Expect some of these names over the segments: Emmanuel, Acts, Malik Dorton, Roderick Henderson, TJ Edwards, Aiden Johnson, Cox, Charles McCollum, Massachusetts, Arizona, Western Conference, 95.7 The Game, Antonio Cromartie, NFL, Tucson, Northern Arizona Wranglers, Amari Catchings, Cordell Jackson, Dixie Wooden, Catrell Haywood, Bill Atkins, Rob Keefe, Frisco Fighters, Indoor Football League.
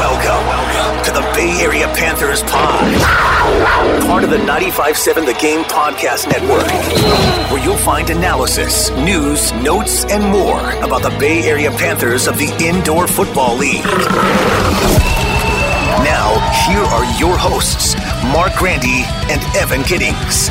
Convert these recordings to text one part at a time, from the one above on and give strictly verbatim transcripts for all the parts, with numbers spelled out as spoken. Welcome to the Bay Area Panthers Paw'd, part of the ninety-five point seven The Game podcast network, where you'll find analysis, news, notes, and more about the Bay Area Panthers of the Indoor Football League. Now, here are your hosts, Marc Grandi and Evan Giddings.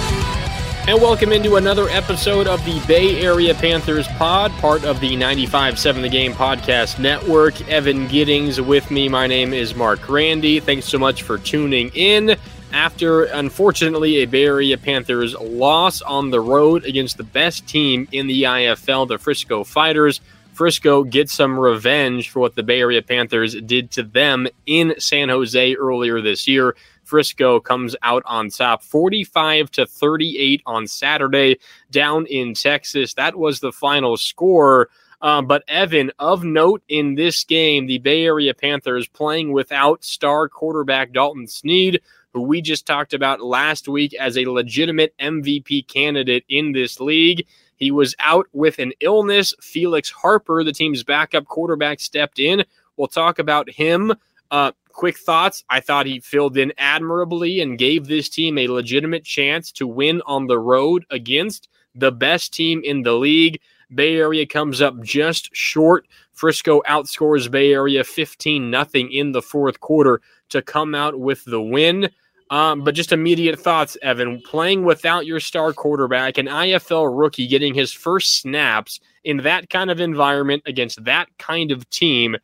And welcome into another episode of the Bay Area Panthers Pod, part of the ninety-five point seven The Game podcast network. Evan Giddings with me. My name is Marc Grandi. Thanks so much for tuning in. After, unfortunately, a Bay Area Panthers loss on the road against the best team in the I F L, the Frisco Fighters, Frisco gets some revenge for what the Bay Area Panthers did to them in San Jose earlier this year. Frisco comes out on top forty-five to thirty-eight on Saturday down in Texas. That was the final score. Um, but Evan, of note in this game, the Bay Area Panthers playing without star quarterback Dalton Sneed, who we just talked about last week as a legitimate M V P candidate in this league. He was out with an illness. Felix Harper, the team's backup quarterback, stepped in. We'll talk about him. Uh, quick thoughts. I thought he filled in admirably and gave this team a legitimate chance to win on the road against the best team in the league. Bay Area comes up just short. Frisco outscores Bay Area fifteen nothing in the fourth quarter to come out with the win. Um, but just immediate thoughts, Evan. Playing without your star quarterback, an I F L rookie getting his first snaps in that kind of environment against that kind of team.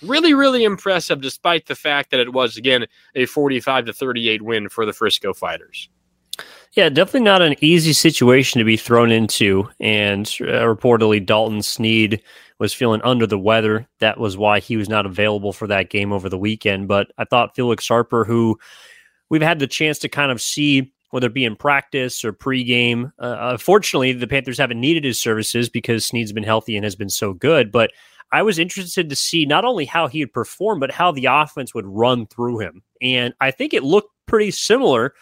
Really, really impressive, despite the fact that it was, again, a forty-five to thirty-eight win for the Frisco Fighters. Yeah, definitely not an easy situation to be thrown into. And uh, reportedly, Dalton Sneed was feeling under the weather. That was why he was not available for that game over the weekend. But I thought Felix Harper, who we've had the chance to kind of see, whether it be in practice or pregame. Uh, fortunately, the Panthers haven't needed his services because Sneed's been healthy and has been so good. But I was interested to see not only how he would perform, but how the offense would run through him. And I think it looked pretty similar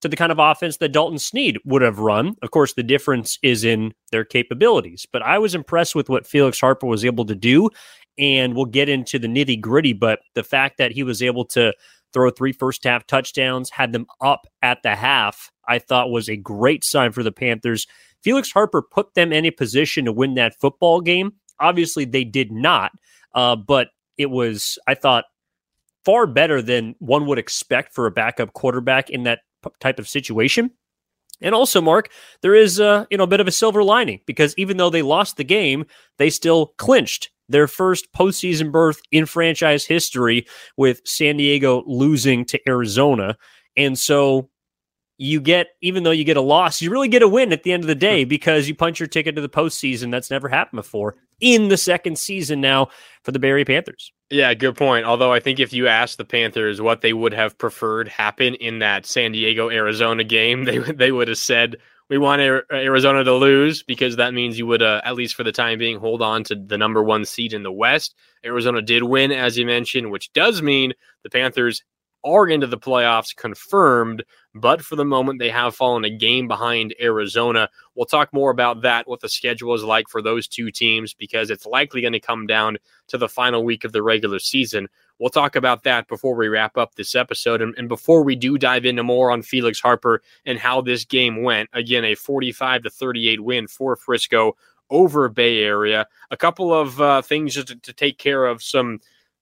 to the kind of offense that Dalton Sneed would have run. Of course, the difference is in their capabilities. But I was impressed with what Felix Harper was able to do. And we'll get into the nitty-gritty, but the fact that he was able to throw three first-half touchdowns, had them up at the half, I thought was a great sign for the Panthers. Felix Harper put them in a position to win that football game. Obviously, they did not, uh, but it was, I thought, far better than one would expect for a backup quarterback in that p- type of situation. And also, Mark, there is uh, you know, a bit of a silver lining, because even though they lost the game, they still clinched their first postseason berth in franchise history with San Diego losing to Arizona. And so you get, even though you get a loss, you really get a win at the end of the day because you punch your ticket to the postseason. That's never happened before in the second season now for the Bay Area Panthers. Yeah, good point. Although I think if you asked the Panthers what they would have preferred happen in that San Diego Arizona game, they they would have said, we want Arizona to lose because that means you would, uh, at least for the time being, hold on to the number one seed in the West. Arizona did win, as you mentioned, which does mean the Panthers are into the playoffs confirmed, but for the moment they have fallen a game behind Arizona. We'll talk more about that, what the schedule is like for those two teams, because it's likely going to come down to the final week of the regular season. We'll talk about that before we wrap up this episode. And, and before we do dive into more on Felix Harper and how this game went, again, a forty-five to thirty-eight win for Frisco over Bay Area. A couple of uh, things to, to take care of, some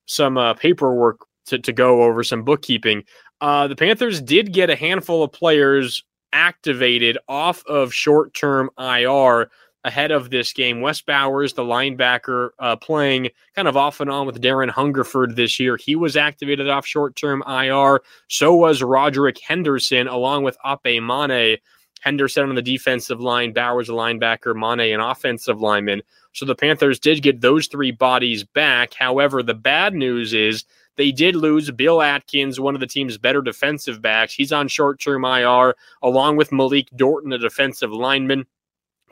some uh, paperwork to, to go over, some bookkeeping. Uh, the Panthers did get a handful of players activated off of short-term I R ahead of this game. Wes Bowers, the linebacker, uh, playing kind of off and on with Darren Hungerford this year. He was activated off short-term I R. So was Roderick Henderson, along with Ape Mane. Henderson on the defensive line, Bowers a linebacker, Mane an offensive lineman. So the Panthers did get those three bodies back. However, the bad news is they did lose Bill Atkins, one of the team's better defensive backs. He's on short-term I R, along with Malik Dorton, a defensive lineman,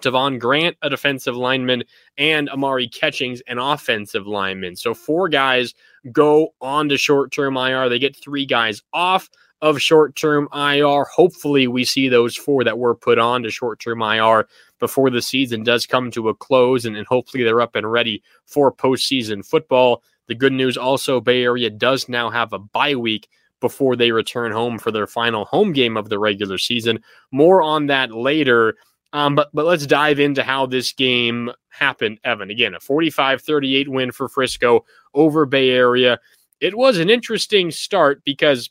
Tavon Grant, a defensive lineman, and Amari Catchings, an offensive lineman. So four guys go on to short-term I R. They get three guys off of short-term I R. Hopefully we see those four that were put on to short-term I R before the season does come to a close, and, and hopefully they're up and ready for postseason football. The good news also, Bay Area does now have a bye week before they return home for their final home game of the regular season. More on that later, um, but but let's dive into how this game happened, Evan. Again, a forty-five thirty-eight win for Frisco over Bay Area. It was an interesting start because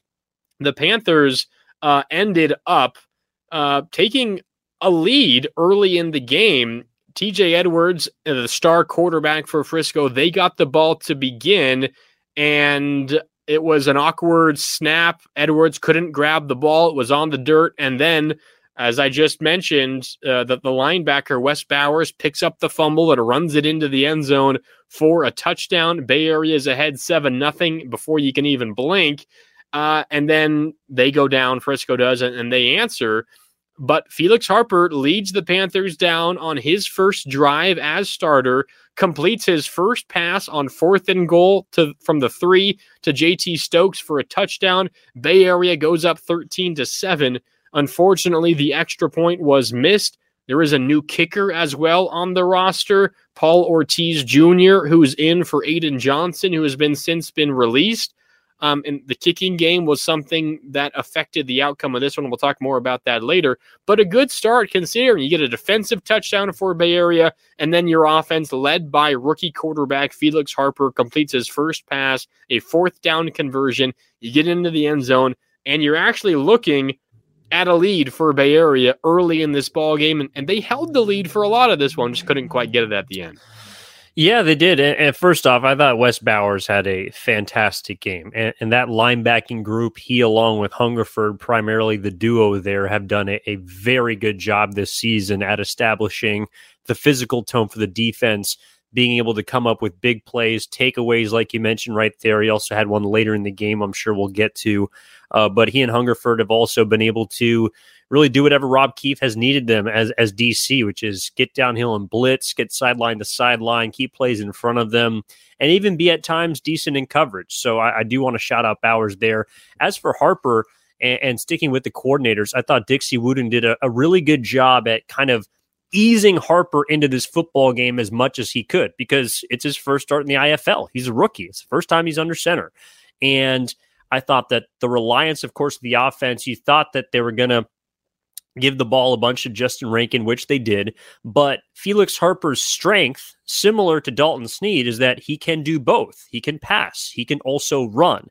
the Panthers uh, ended up uh, taking a lead early in the game. T J Edwards, the star quarterback for Frisco, they got the ball to begin, and it was an awkward snap. Edwards couldn't grab the ball. It was on the dirt. And then, as I just mentioned, uh, the, the linebacker, Wes Bowers, picks up the fumble and runs it into the end zone for a touchdown. Bay Area is ahead seven nothing before you can even blink. Uh, and then they go down, Frisco does, and, and they answer. But Felix Harper leads the Panthers down on his first drive as starter, completes his first pass on fourth and goal to from the three to J T Stokes for a touchdown. Bay Area goes up thirteen to seven. Unfortunately, the extra point was missed. There is a new kicker as well on the roster, Paul Ortiz Junior, who's in for Aiden Johnson, who has been since been released. Um, and the kicking game was something that affected the outcome of this one. We'll talk more about that later. But a good start considering you get a defensive touchdown for Bay Area, and then your offense, led by rookie quarterback Felix Harper, completes his first pass, a fourth down conversion. You get into the end zone, and you're actually looking at a lead for Bay Area early in this ball game, and, and they held the lead for a lot of this one, just couldn't quite get it at the end. Yeah, they did. And first off, I thought Wes Bowers had a fantastic game. And, and that linebacking group, he along with Hungerford, primarily the duo there, have done a, a very good job this season at establishing the physical tone for the defense, being able to come up with big plays, takeaways like you mentioned right there. He also had one later in the game I'm sure we'll get to. Uh, but he and Hungerford have also been able to really do whatever Rob Keefe has needed them as as D C, which is get downhill and blitz, get sideline to sideline, keep plays in front of them, and even be at times decent in coverage. So I, I do want to shout out Bowers there. As for Harper and, and sticking with the coordinators, I thought Dixie Wooden did a, a really good job at kind of easing Harper into this football game as much as he could, because it's his first start in the I F L. He's a rookie. It's the first time he's under center. And I thought that the reliance, of course, of the offense, you thought that they were going to give the ball a bunch to Justin Rankin, which they did. But Felix Harper's strength, similar to Dalton Sneed, is that he can do both. He can pass. He can also run.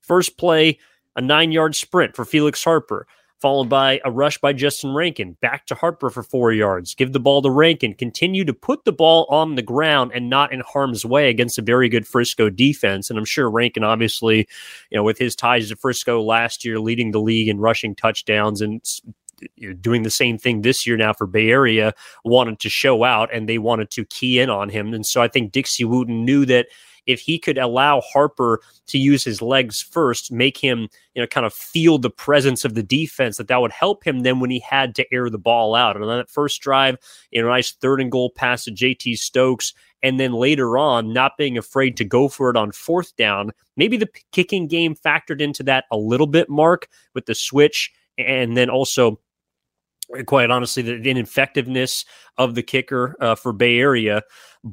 First play, a nine-yard sprint for Felix Harper, followed by a rush by Justin Rankin, back to Harper for four yards, give the ball to Rankin, continue to put the ball on the ground and not in harm's way against a very good Frisco defense. And I'm sure Rankin, obviously, you know, with his ties to Frisco last year, leading the league in rushing touchdowns and doing the same thing this year now for Bay Area, wanted to show out and they wanted to key in on him. And so I think Dixie Wooden knew that if he could allow Harper to use his legs first, make him, you know, kind of feel the presence of the defense, that that would help him then when he had to air the ball out. And on that first drive, you know, nice third and goal pass to J T Stokes. And then later on, not being afraid to go for it on fourth down. Maybe the kicking game factored into that a little bit, Mark, with the switch. And then also, quite honestly, the, the ineffectiveness of the kicker uh, for Bay Area.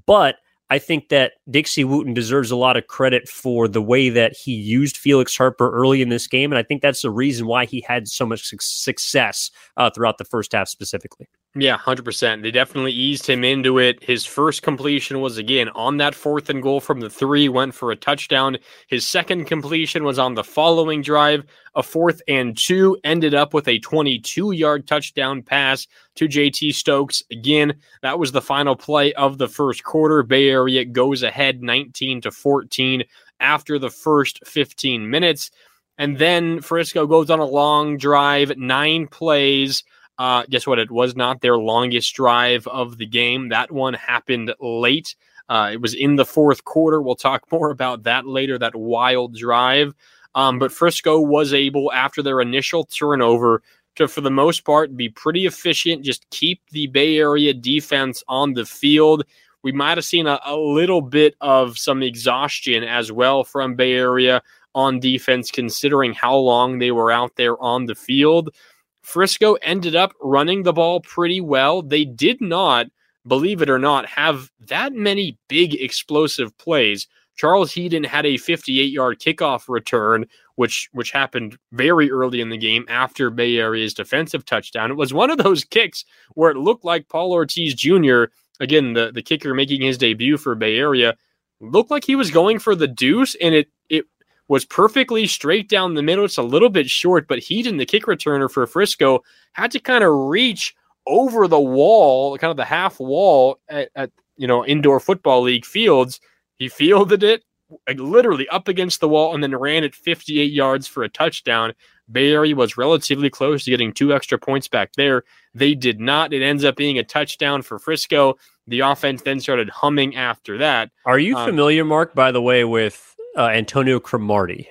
But I think that Dixie Wooden deserves a lot of credit for the way that he used Felix Harper early in this game. And I think that's the reason why he had so much su- success uh, throughout the first half specifically. Yeah, one hundred percent. They definitely eased him into it. His first completion was, again, on that fourth and goal from the three, went for a touchdown. His second completion was on the following drive, a fourth and two, ended up with a twenty-two-yard touchdown pass to J T Stokes. Again, that was the final play of the first quarter. Bay Area goes ahead nineteen to fourteen after the first fifteen minutes. And then Frisco goes on a long drive, nine plays. Uh, guess what? It was not their longest drive of the game. That one happened late. Uh, it was in the fourth quarter. We'll talk more about that later, that wild drive. Um, but Frisco was able, after their initial turnover, to, for the most part, be pretty efficient, just keep the Bay Area defense on the field. We might have seen a, a little bit of some exhaustion as well from Bay Area on defense, considering how long they were out there on the field. Frisco ended up running the ball pretty well. They did not, believe it or not, have that many big explosive plays. Charles Heaton had a fifty-eight-yard kickoff return, which which happened very early in the game after Bay Area's defensive touchdown. It was one of those kicks where it looked like Paul Ortiz Junior, again, the, the kicker making his debut for Bay Area, looked like he was going for the deuce, and it it was perfectly straight down the middle. It's a little bit short, but Heaton, the kick returner for Frisco, had to kind of reach over the wall, kind of the half wall at, at you know, Indoor Football League fields. He fielded it like, literally up against the wall and then ran it fifty-eight yards for a touchdown. Bay Area was relatively close to getting two extra points back there. They did not. It ends up being a touchdown for Frisco. The offense then started humming after that. Are you um, familiar, Mark, by the way, with Uh, Antonio Cromartie?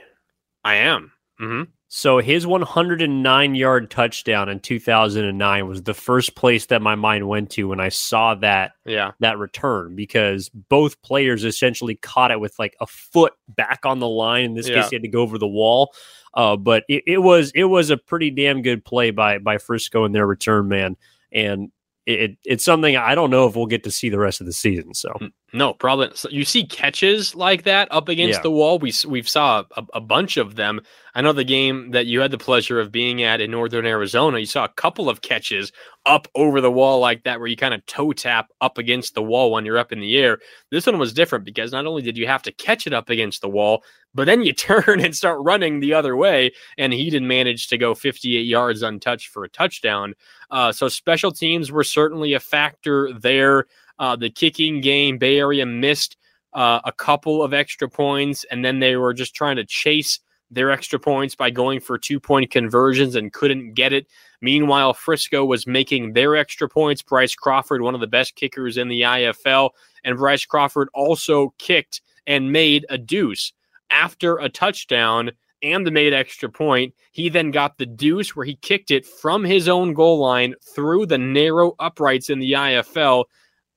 I am. Mm-hmm. So his one hundred nine-yard touchdown in two thousand nine was the first place that my mind went to when I saw that, yeah. that return, because both players essentially caught it with like a foot back on the line. In this yeah. case, he had to go over the wall. Uh, but it, it was it was a pretty damn good play by by Frisco in their return, man. And It it's something I don't know if we'll get to see the rest of the season. So no, probably so you see catches like that up against yeah. the wall. We we've saw a, a bunch of them. I know the game that you had the pleasure of being at in Northern Arizona, you saw a couple of catches up over the wall like that, where you kind of toe tap up against the wall when you're up in the air. This one was different because not only did you have to catch it up against the wall, but then you turn and start running the other way, and he didn't manage to go fifty-eight yards untouched for a touchdown. Uh, so special teams were certainly a factor there. Uh, the kicking game, Bay Area missed uh, a couple of extra points, and then they were just trying to chase their extra points by going for two-point conversions and couldn't get it. Meanwhile, Frisco was making their extra points. Bryce Crawford, one of the best kickers in the I F L, and Bryce Crawford also kicked and made a deuce. After a touchdown and the made extra point, he then got the deuce where he kicked it from his own goal line through the narrow uprights in the I F L.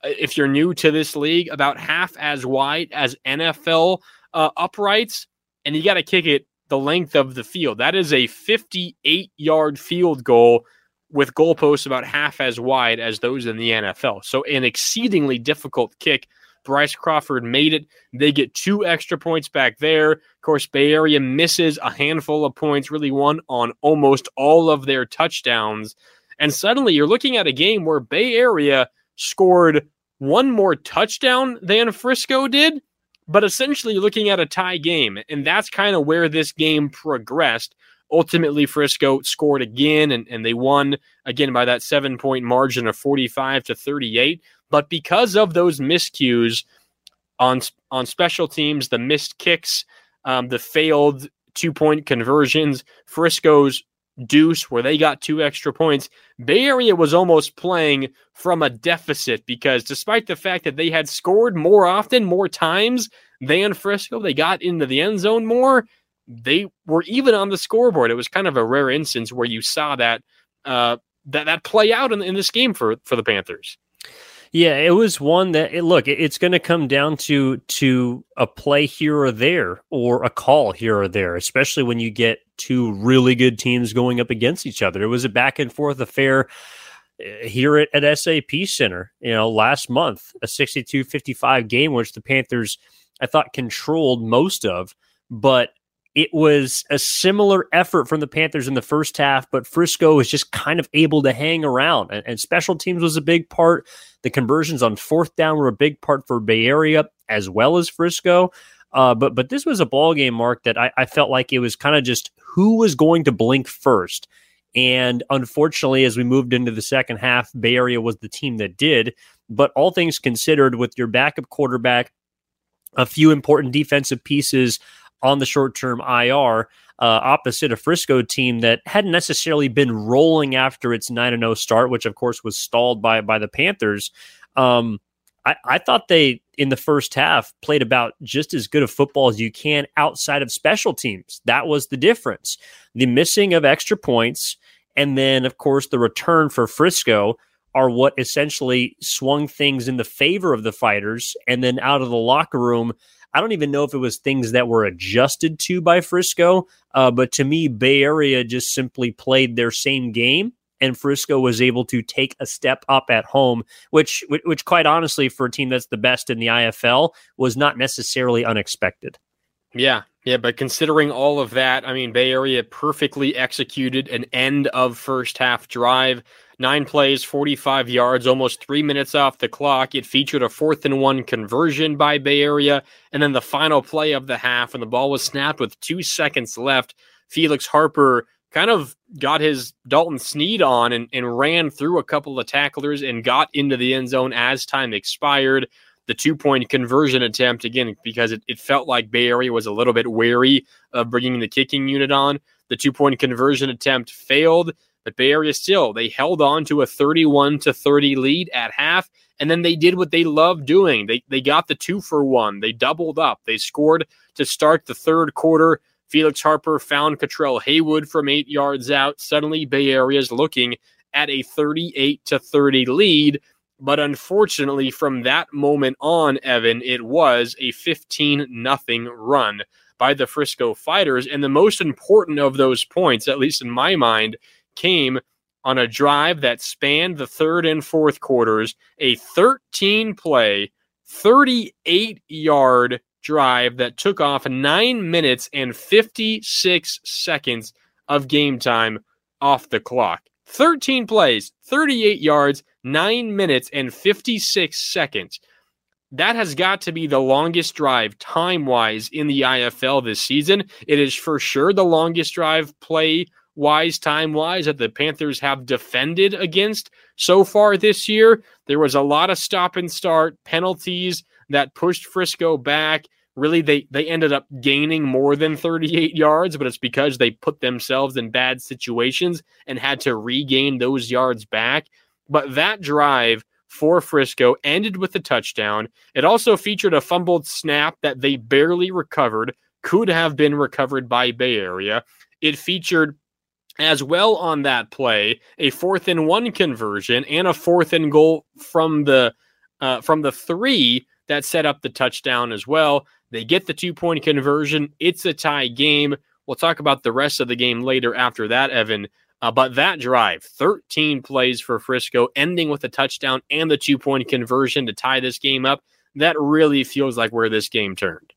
If you're new to this league, about half as wide as N F L uh, uprights, and you got to kick it the length of the field. That is a fifty-eight-yard field goal with goalposts about half as wide as those in the N F L. So an exceedingly difficult kick. Bryce Crawford made it. They get two extra points back there. Of course, Bay Area misses a handful of points, really one on almost all of their touchdowns. And suddenly you're looking at a game where Bay Area scored one more touchdown than Frisco did, but essentially you're looking at a tie game. And that's kind of where this game progressed. Ultimately, Frisco scored again, and, and they won again by that seven-point margin of forty-five to thirty-eight. But because of those miscues on on special teams, the missed kicks, um, the failed two-point conversions, Frisco's deuce where they got two extra points, Bay Area was almost playing from a deficit because despite the fact that they had scored more often, more times than Frisco, they got into the end zone more, they were even on the scoreboard. It was kind of a rare instance where you saw that uh, that, that play out in, in this game for, for the Panthers. Yeah, it was one that, it, look, it, it's going to come down to to a play here or there or a call here or there, especially when you get two really good teams going up against each other. It was a back and forth affair here at, at S A P Center, you know, last month, a sixty-two fifty-five game, which the Panthers, I thought, controlled most of, but It was a similar effort from the Panthers in the first half, but Frisco was just kind of able to hang around. And, and special teams was a big part. The conversions on fourth down were a big part for Bay Area as well as Frisco. Uh, but but this was a ball game, Mark, that I, I felt like it was kind of just who was going to blink first. And unfortunately, as we moved into the second half, Bay Area was the team that did. But all things considered, with your backup quarterback, a few important defensive pieces on the short-term I R, uh, opposite a Frisco team that hadn't necessarily been rolling after its nine and oh start, which, of course, was stalled by by the Panthers. Um, I, I thought they, in the first half, played about just as good of football as you can outside of special teams. That was the difference. The missing of extra points and then, of course, the return for Frisco are what essentially swung things in the favor of the Fighters. And then out of the locker room, I don't even know if it was things that were adjusted to by Frisco, uh, but to me, Bay Area just simply played their same game, and Frisco was able to take a step up at home, which, which, which quite honestly, for a team that's the best in the I F L, was not necessarily unexpected. Yeah, yeah, but considering all of that, I mean, Bay Area perfectly executed an end of first half drive. Nine plays, forty-five yards, almost three minutes off the clock. It featured a fourth and one conversion by Bay Area, and then the final play of the half, and the ball was snapped with two seconds left. Felix Harper kind of got his Dalton Sneed on and, and ran through a couple of tacklers and got into the end zone as time expired. The two-point conversion attempt, again, because it, it felt like Bay Area was a little bit wary of bringing the kicking unit on. The two-point conversion attempt failed. But Bay Area still, they held on to a thirty-one to thirty lead at half, and then they did what they love doing. They they got the two for one. They doubled up. They scored to start the third quarter. Felix Harper found Catrell Haywood from eight yards out. Suddenly, Bay Area's looking at a thirty-eight to thirty lead. But unfortunately, from that moment on, Evan, it was a fifteen nothing run by the Frisco Fighters. And the most important of those points, at least in my mind, came on a drive that spanned the third and fourth quarters, a thirteen play, thirty-eight yard drive that took off nine minutes and fifty-six seconds of game time off the clock. thirteen plays, thirty-eight yards, nine minutes and fifty-six seconds. That has got to be the longest drive time-wise in the I F L this season. It is for sure the longest drive play wise, time-wise, that the Panthers have defended against so far this year. There was a lot of stop and start penalties that pushed Frisco back. Really, they, they ended up gaining more than thirty-eight yards, but it's because they put themselves in bad situations and had to regain those yards back. But that drive for Frisco ended with a touchdown. It also featured a fumbled snap that they barely recovered, could have been recovered by Bay Area. It featured as well on that play, a fourth and one conversion and a fourth and goal from the uh, from the three that set up the touchdown as well. They get the two-point conversion. It's a tie game. We'll talk about the rest of the game later after that, Evan. Uh, but that drive, thirteen plays for Frisco, ending with a touchdown and the two-point conversion to tie this game up. That really feels like where this game turned.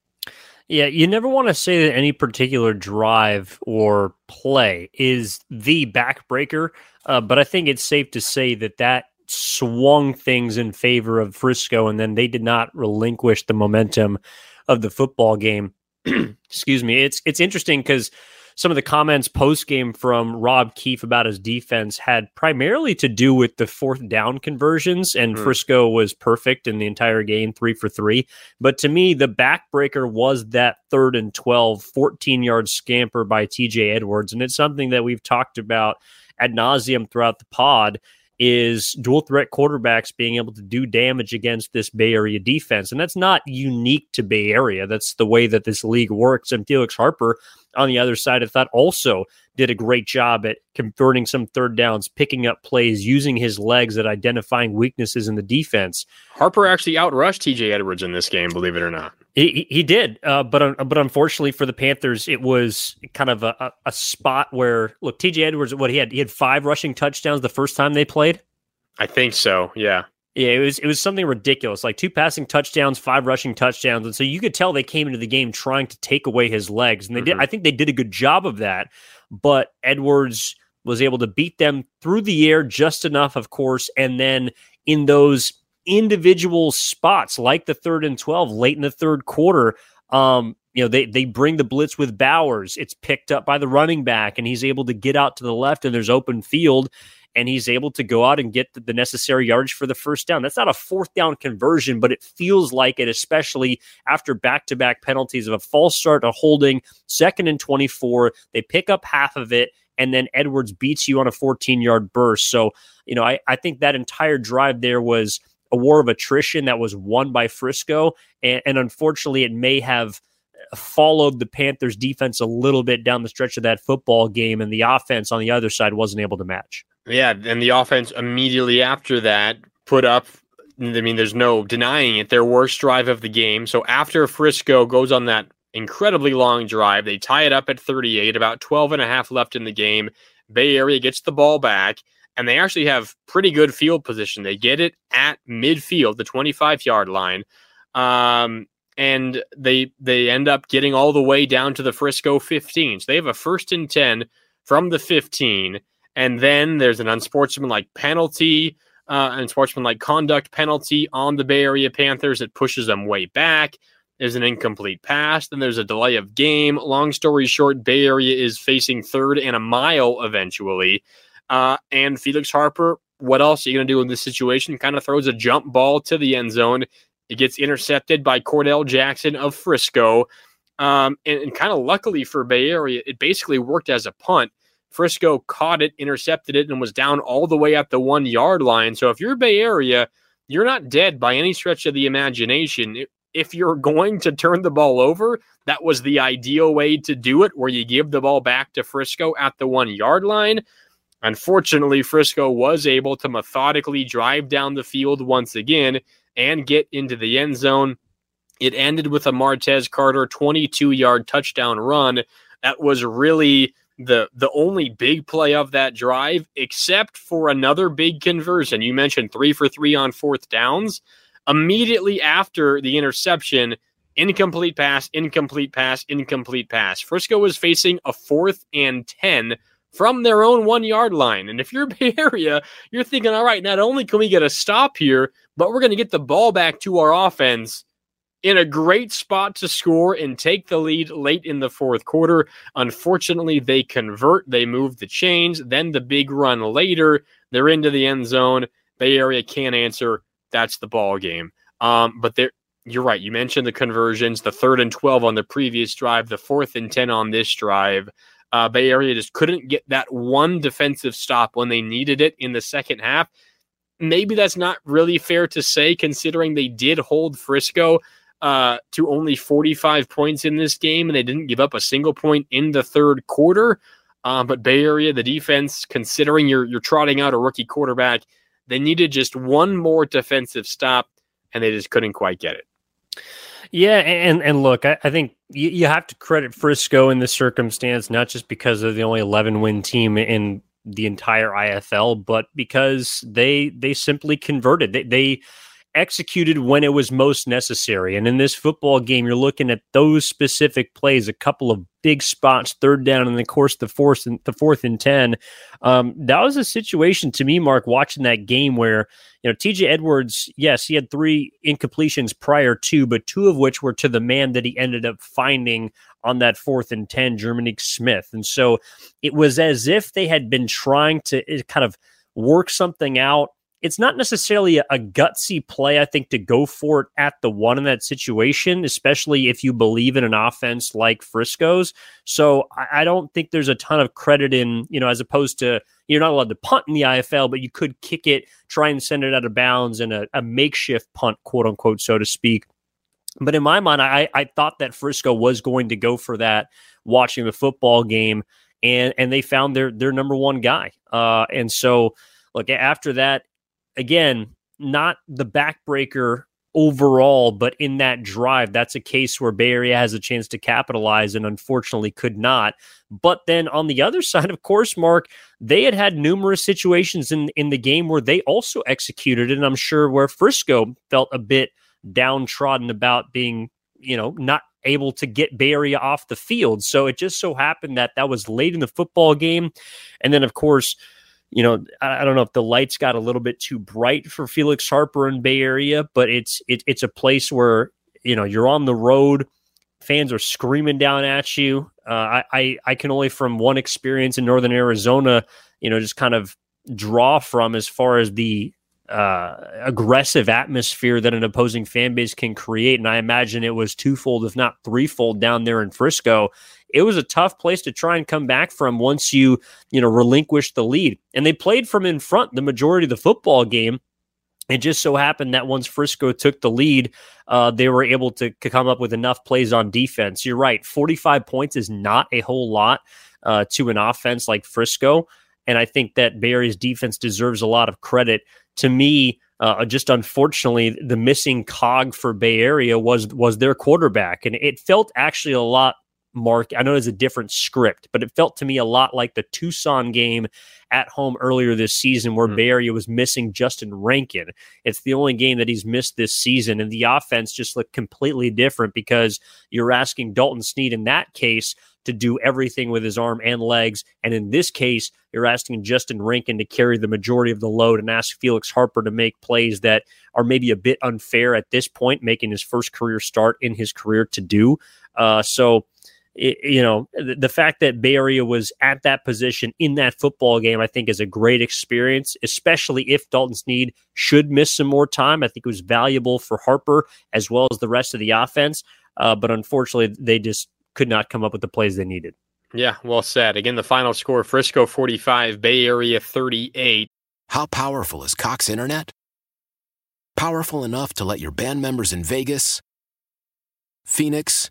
Yeah, you never want to say that any particular drive or play is the backbreaker, uh, but I think it's safe to say that that swung things in favor of Frisco, and then they did not relinquish the momentum of the football game. Excuse me. It's it's interesting because some of the comments post-game from Rob Keefe about his defense had primarily to do with the fourth down conversions, and mm. Frisco was perfect in the entire game, three for three. But to me, the backbreaker was that third and twelve, fourteen-yard scamper by T J Edwards, and it's something that we've talked about ad nauseum throughout the pod, is dual-threat quarterbacks being able to do damage against this Bay Area defense. And that's not unique to Bay Area. That's the way that this league works. And Felix Harper, on the other side, I thought also did a great job at converting some third downs, picking up plays, using his legs at identifying weaknesses in the defense. Harper actually outrushed T J Edwards in this game, believe it or not. He he did, uh, but but unfortunately for the Panthers, it was kind of a, a spot where, look, T J Edwards, what he had, he had five rushing touchdowns the first time they played? I think so, yeah. Yeah, it was it was something ridiculous, like two passing touchdowns, five rushing touchdowns. And so you could tell they came into the game trying to take away his legs. And they mm-hmm. did. I think they did a good job of that. But Edwards was able to beat them through the air just enough, of course. And then in those individual spots, like the third and twelve, late in the third quarter, um, you know, they they bring the blitz with Bowers. It's picked up by the running back, and he's able to get out to the left, and there's open field. And he's able to go out and get the necessary yardage for the first down. That's not a fourth down conversion, but it feels like it, especially after back-to-back penalties of a false start, a holding, second and twenty-four. They pick up half of it, and then Edwards beats you on a fourteen-yard burst. So, you know, I, I think that entire drive there was a war of attrition that was won by Frisco. And, and unfortunately, it may have followed the Panthers' defense a little bit down the stretch of that football game, and the offense on the other side wasn't able to match. Yeah, and the offense immediately after that put up, I mean, there's no denying it, their worst drive of the game. So after Frisco goes on that incredibly long drive, they tie it up at thirty-eight, about twelve and a half left in the game. Bay Area gets the ball back, and they actually have pretty good field position. They get it at midfield, the twenty-five-yard line, um, and they they end up getting all the way down to the Frisco fifteen. So they have a first and ten from the fifteen. And then there's an unsportsmanlike penalty, uh, an unsportsmanlike conduct penalty on the Bay Area Panthers that pushes them way back. There's an incomplete pass. Then there's a delay of game. Long story short, Bay Area is facing third and a mile eventually. Uh, and Felix Harper, what else are you going to do in this situation? Kind of throws a jump ball to the end zone. It gets intercepted by Cordell Jackson of Frisco. Um, and and kind of luckily for Bay Area, it basically worked as a punt. Frisco caught it, intercepted it, and was down all the way at the one-yard line. So if you're Bay Area, you're not dead by any stretch of the imagination. If you're going to turn the ball over, that was the ideal way to do it, where you give the ball back to Frisco at the one-yard line. Unfortunately, Frisco was able to methodically drive down the field once again and get into the end zone. It ended with a Martez Carter twenty-two-yard touchdown run. That was really the the only big play of that drive, except for another big conversion. You mentioned three for three on fourth downs. Immediately after the interception, incomplete pass, incomplete pass, incomplete pass. Frisco was facing a fourth and ten from their own one-yard line. And if you're Bay Area, you're thinking, all right, not only can we get a stop here, but we're going to get the ball back to our offense in a great spot to score and take the lead late in the fourth quarter. Unfortunately, they convert. They move the chains. Then the big run later. They're into the end zone. Bay Area can't answer. That's the ball game. Um, but you're right. You mentioned the conversions, the third and twelve on the previous drive, the fourth and ten on this drive. Uh, Bay Area just couldn't get that one defensive stop when they needed it in the second half. Maybe that's not really fair to say, considering they did hold Frisco Uh, to only forty-five points in this game, and they didn't give up a single point in the third quarter. Um, but Bay Area, the defense, considering you're you're trotting out a rookie quarterback, they needed just one more defensive stop, and they just couldn't quite get it. Yeah, and and look, I, I think you, you have to credit Frisco in this circumstance, not just because they're the only eleven-win team in the entire I F L, but because they they simply converted. They they executed when it was most necessary. And in this football game, you're looking at those specific plays, a couple of big spots, third down, and of course the fourth and the fourth and ten. Um, that was a situation to me, Mark, watching that game where, you know, T J Edwards, yes, he had three incompletions prior to, but two of which were to the man that he ended up finding on that fourth and ten, Jermanique Smith. And so it was as if they had been trying to kind of work something out. It's not necessarily a gutsy play, I think, to go for it at the one in that situation, especially if you believe in an offense like Frisco's. So I don't think there's a ton of credit in, you know, as opposed to you're not allowed to punt in the I F L, but you could kick it, try and send it out of bounds in a, a makeshift punt, quote unquote, so to speak. But in my mind, I, I thought that Frisco was going to go for that watching the football game, and, and they found their, their number one guy. Uh, and so, look, after that, again, not the backbreaker overall, but in that drive, that's a case where Bay Area has a chance to capitalize and unfortunately could not. But then on the other side, of course, Mark, they had had numerous situations in, in the game where they also executed, and I'm sure where Frisco felt a bit downtrodden about being, you know, not able to get Bay Area off the field. So it just so happened that that was late in the football game. And then, of course, you know, I don't know if the lights got a little bit too bright for Felix Harper in Bay Area, but it's it, it's a place where, you know, you're on the road. Fans are screaming down at you. Uh, I, I, I can only from one experience in Northern Arizona, you know, just kind of draw from as far as the uh, aggressive atmosphere that an opposing fan base can create. And I imagine it was twofold, if not threefold, down there in Frisco. It was a tough place to try and come back from once you, you know, relinquish the lead. And they played from in front the majority of the football game. It just so happened that once Frisco took the lead, uh, they were able to come up with enough plays on defense. You're right. forty-five points is not a whole lot uh, to an offense like Frisco. And I think that Bay Area's defense deserves a lot of credit. To me, Uh, just unfortunately, the missing cog for Bay Area was was their quarterback. And it felt actually a lot, Mark, I know it's a different script, but it felt to me a lot like the Tucson game at home earlier this season where mm. Bay Area was missing Justin Rankin. It's the only game that he's missed this season. And the offense just looked completely different because you're asking Dalton Sneed in that case to do everything with his arm and legs. And in this case, you're asking Justin Rankin to carry the majority of the load and ask Felix Harper to make plays that are maybe a bit unfair at this point, making his first career start in his career to do. Uh, so, it, you know, the, the fact that Bay Area was at that position in that football game, I think is a great experience, especially if Dalton Sneed should miss some more time. I think it was valuable for Harper as well as the rest of the offense. Uh, but unfortunately, they just could not come up with the plays they needed. Yeah, well said. Again, the final score, Frisco forty-five, Bay Area thirty-eight. How powerful is Cox Internet? Powerful enough to let your band members in Vegas, Phoenix,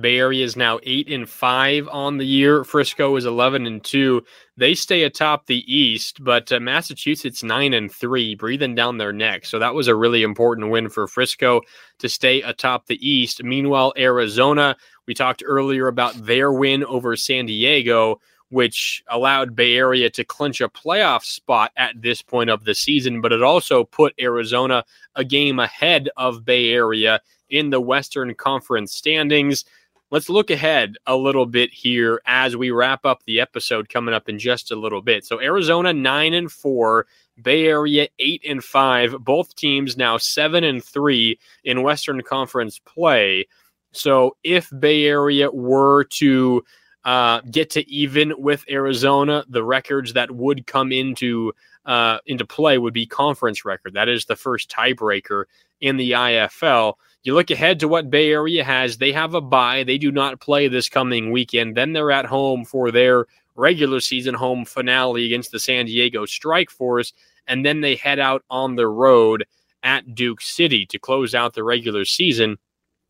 Bay Area is now eight and five on the year. Frisco is eleven and two. They stay atop the East, but uh, Massachusetts nine and three, breathing down their neck. So that was a really important win for Frisco to stay atop the East. Meanwhile, Arizona, we talked earlier about their win over San Diego, which allowed Bay Area to clinch a playoff spot at this point of the season, but it also put Arizona a game ahead of Bay Area in the Western Conference standings. Let's look ahead a little bit here as we wrap up the episode coming up in just a little bit. So Arizona nine and four, Bay Area eight and five, both teams now seven and three in Western Conference play. So if Bay Area were to uh, get to even with Arizona, the records that would come into uh, into play would be conference record. That is the first tiebreaker in the I F L. You look ahead to what Bay Area has. They have a bye. They do not play this coming weekend. Then they're at home for their regular season home finale against the San Diego Strike Force. And then they head out on the road at Duke City to close out the regular season.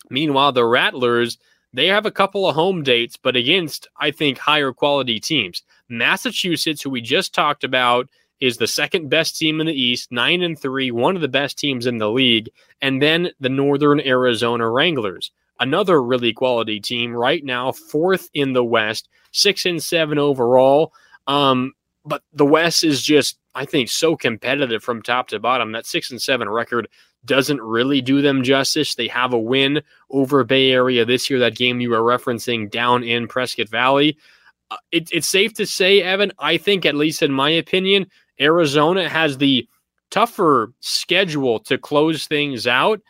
Meanwhile, the Rattlers, they have a couple of home dates, but against, I think, higher quality teams. Massachusetts, who we just talked about, is the second best team in the East, nine and three, one of the best teams in the league, and then the Northern Arizona Wranglers, another really quality team right now, fourth in the West, six and seven overall. Um, but the West is just, I think, so competitive from top to bottom. That six and seven record doesn't really do them justice. They have a win over Bay Area this year, that game you were referencing down in Prescott Valley. it, it's safe to say, Evan, I think, at least in my opinion, Arizona has the tougher schedule to close things out.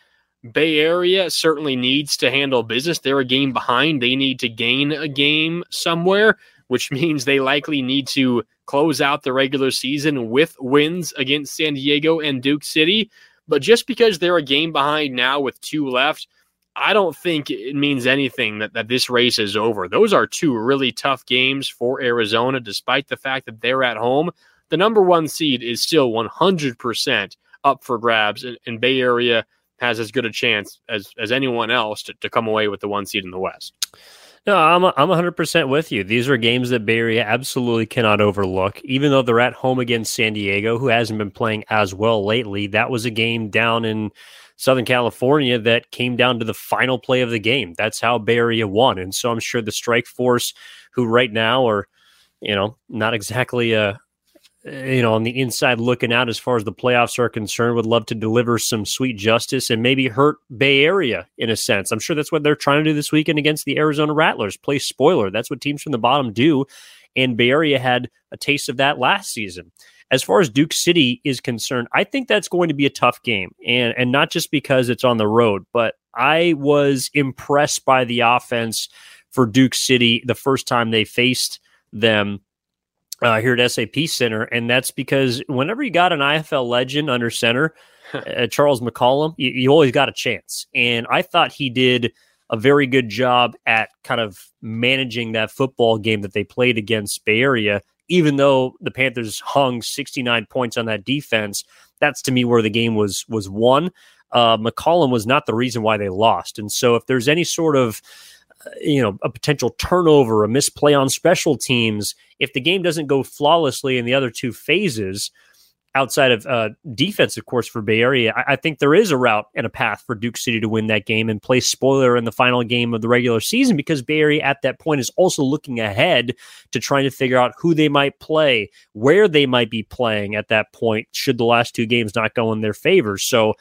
Bay Area certainly needs to handle business. They're a game behind. They need to gain a game somewhere, which means they likely need to close out the regular season with wins against San Diego and Duke City. But just because they're a game behind now with two left, I don't think it means anything that, that this race is over. Those are two really tough games for Arizona, despite the fact that they're at home. The number one seed is still one hundred percent up for grabs, and, and Bay Area has as good a chance as, as anyone else to, to come away with the one seed in the West. No, I'm I'm one hundred percent with you. These are games that Bay Area absolutely cannot overlook. Even though they're at home against San Diego, who hasn't been playing as well lately, that was a game down in Southern California that came down to the final play of the game. That's how Bay Area won. And so I'm sure the Strike Force, who right now are, you know, not exactly a, you know, on the inside looking out as far as the playoffs are concerned, would love to deliver some sweet justice and maybe hurt Bay Area in a sense. I'm sure that's what they're trying to do this weekend against the Arizona Rattlers, play spoiler. That's what teams from the bottom do, and Bay Area had a taste of that last season. As far as Duke City is concerned, I think that's going to be a tough game, and and not just because it's on the road, but I was impressed by the offense for Duke City the first time they faced them Uh, here at S A P Center, and that's because whenever you got an I F L legend under center, uh, Charles McCollum, you, you always got a chance. And I thought he did a very good job at kind of managing that football game that they played against Bay Area, even though the Panthers hung sixty-nine points on that defense. That's, to me, where the game was was won. Uh, McCollum was not the reason why they lost. And so if there's any sort of you know, a potential turnover, a misplay on special teams, if the game doesn't go flawlessly in the other two phases outside of uh, defense, of course, for Bay Area, I-, I think there is a route and a path for Duke City to win that game and play spoiler in the final game of the regular season, because Bay Area at that point is also looking ahead to trying to figure out who they might play, where they might be playing at that point, should the last two games not go in their favor. So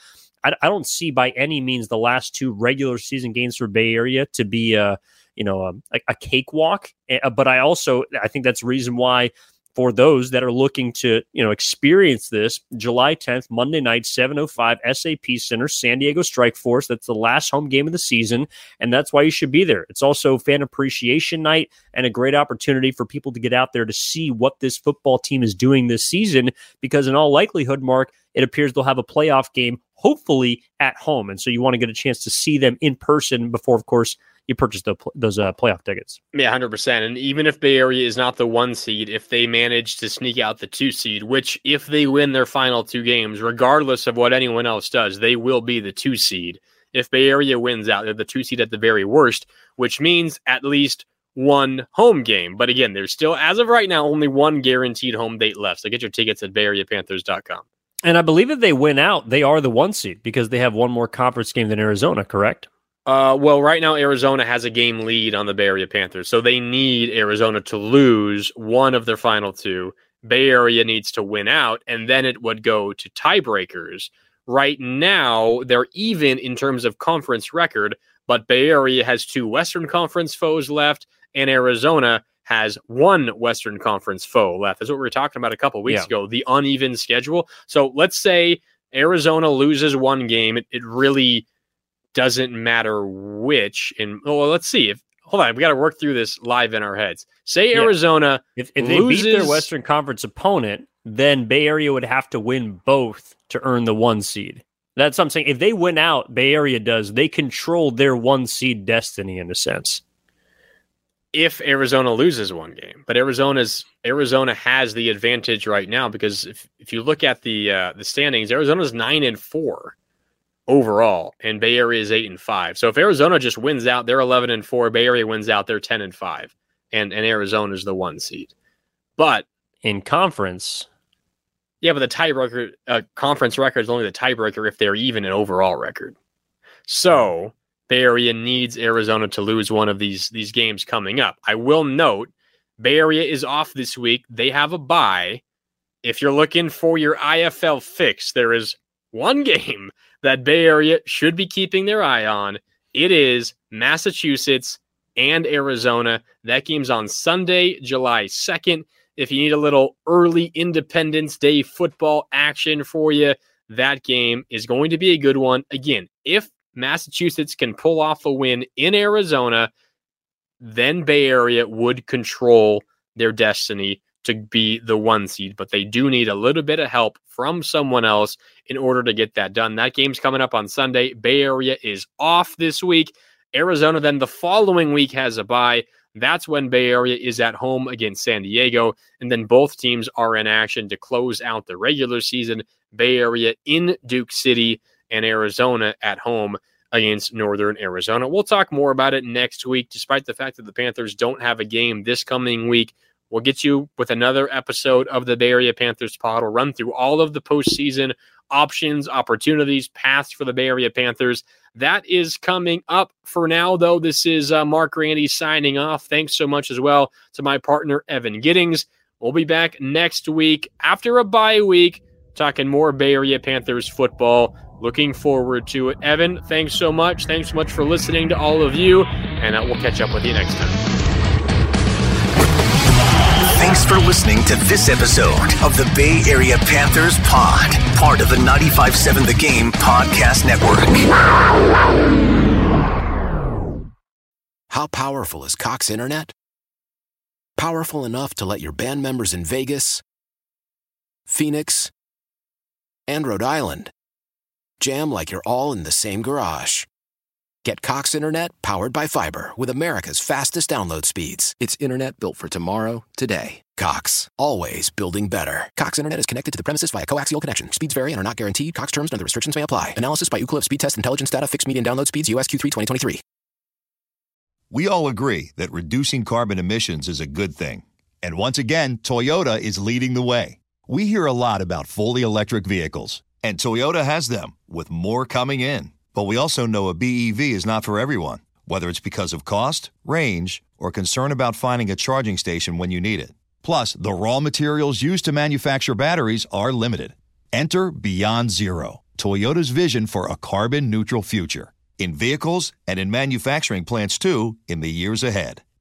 I don't see by any means the last two regular season games for Bay Area to be a, you know, a, a cakewalk. But I also, I think that's the reason why for those that are looking to, you know, experience this, July tenth, Monday night, seven oh five, S A P Center, San Diego Strike Force. That's the last home game of the season, and that's why you should be there. It's also fan appreciation night and a great opportunity for people to get out there to see what this football team is doing this season, because in all likelihood, Mark, it appears they'll have a playoff game, hopefully at home. And so you want to get a chance to see them in person before, of course, you purchase the, those uh, playoff tickets. Yeah, one hundred percent. And even if Bay Area is not the one seed, if they manage to sneak out the two seed, which if they win their final two games, regardless of what anyone else does, they will be the two seed. If Bay Area wins out, they're the two seed at the very worst, which means at least one home game. But again, there's still, as of right now, only one guaranteed home date left. So get your tickets at Bay Area Panthers dot com. And I believe if they win out, they are the one seed because they have one more conference game than Arizona, correct? Uh, well, right now, Arizona has a game lead on the Bay Area Panthers, so they need Arizona to lose one of their final two. Bay Area needs to win out, and then it would go to tiebreakers. Right now, they're even in terms of conference record, but Bay Area has two Western Conference foes left, and Arizona has one Western Conference foe left. That's what we were talking about a couple weeks yeah. ago, the uneven schedule. So let's say Arizona loses one game. It, it really doesn't matter which. And well, let's see. If Hold on. We got to work through this live in our heads. Say Arizona yeah. if, if they loses, beat their Western Conference opponent, then Bay Area would have to win both to earn the one seed. That's what I'm saying. If they win out, Bay Area does. They control their one seed destiny in a sense. If Arizona loses one game, but Arizona's Arizona has the advantage right now, because if, if you look at the uh, the standings, Arizona's nine and four overall, and Bay Area is eight and five. So if Arizona just wins out, they're eleven and four. Bay Area wins out, they're ten and five, and and Arizona is the one seed. But in conference, yeah, but the tiebreaker uh, conference record is only the tiebreaker if they're even an overall record. So Bay Area needs Arizona to lose one of these these games coming up. I will note, Bay Area is off this week. They have a bye. If you're looking for your I F L fix, there is one game that Bay Area should be keeping their eye on. It is Massachusetts and Arizona. That game's on Sunday, July second. If you need a little early Independence Day football action for you, that game is going to be a good one. Again, if Massachusetts can pull off a win in Arizona, then Bay Area would control their destiny to be the one seed, but they do need a little bit of help from someone else in order to get that done. That game's coming up on Sunday. Bay Area is off this week. Arizona then the following week has a bye. That's when Bay Area is at home against San Diego, and then both teams are in action to close out the regular season. Bay Area in Duke City and Arizona at home against Northern Arizona. We'll talk more about it next week. Despite the fact that the Panthers don't have a game this coming week, we'll get you with another episode of the Bay Area Panthers Pod. We'll run through all of the postseason options, opportunities, paths for the Bay Area Panthers. That is coming up. For now, though, this is uh, Marc Grandi signing off. Thanks so much as well to my partner, Evan Giddings. We'll be back next week after a bye week, talking more Bay Area Panthers football. Looking forward to it. Evan, thanks so much. Thanks so much for listening to all of you, and uh, we'll catch up with you next time. Thanks for listening to this episode of the Bay Area Panthers Pod, part of the ninety-five point seven The Game podcast network. How powerful is Cox Internet? Powerful enough to let your band members in Vegas, Phoenix, and Rhode Island jam like you're all in the same garage. Get Cox Internet powered by fiber with America's fastest download speeds. It's internet built for tomorrow, today. Cox, always building better. Cox Internet is connected to the premises via coaxial connection. Speeds vary and are not guaranteed. Cox terms and other restrictions may apply. Analysis by Ookla Speedtest Intelligence data. Fixed median download speeds. U S Q three twenty twenty-three. We all agree that reducing carbon emissions is a good thing. And once again, Toyota is leading the way. We hear a lot about fully electric vehicles, and Toyota has them, with more coming in. But we also know a B E V is not for everyone, whether it's because of cost, range, or concern about finding a charging station when you need it. Plus, the raw materials used to manufacture batteries are limited. Enter Beyond Zero, Toyota's vision for a carbon-neutral future, in vehicles and in manufacturing plants, too, in the years ahead.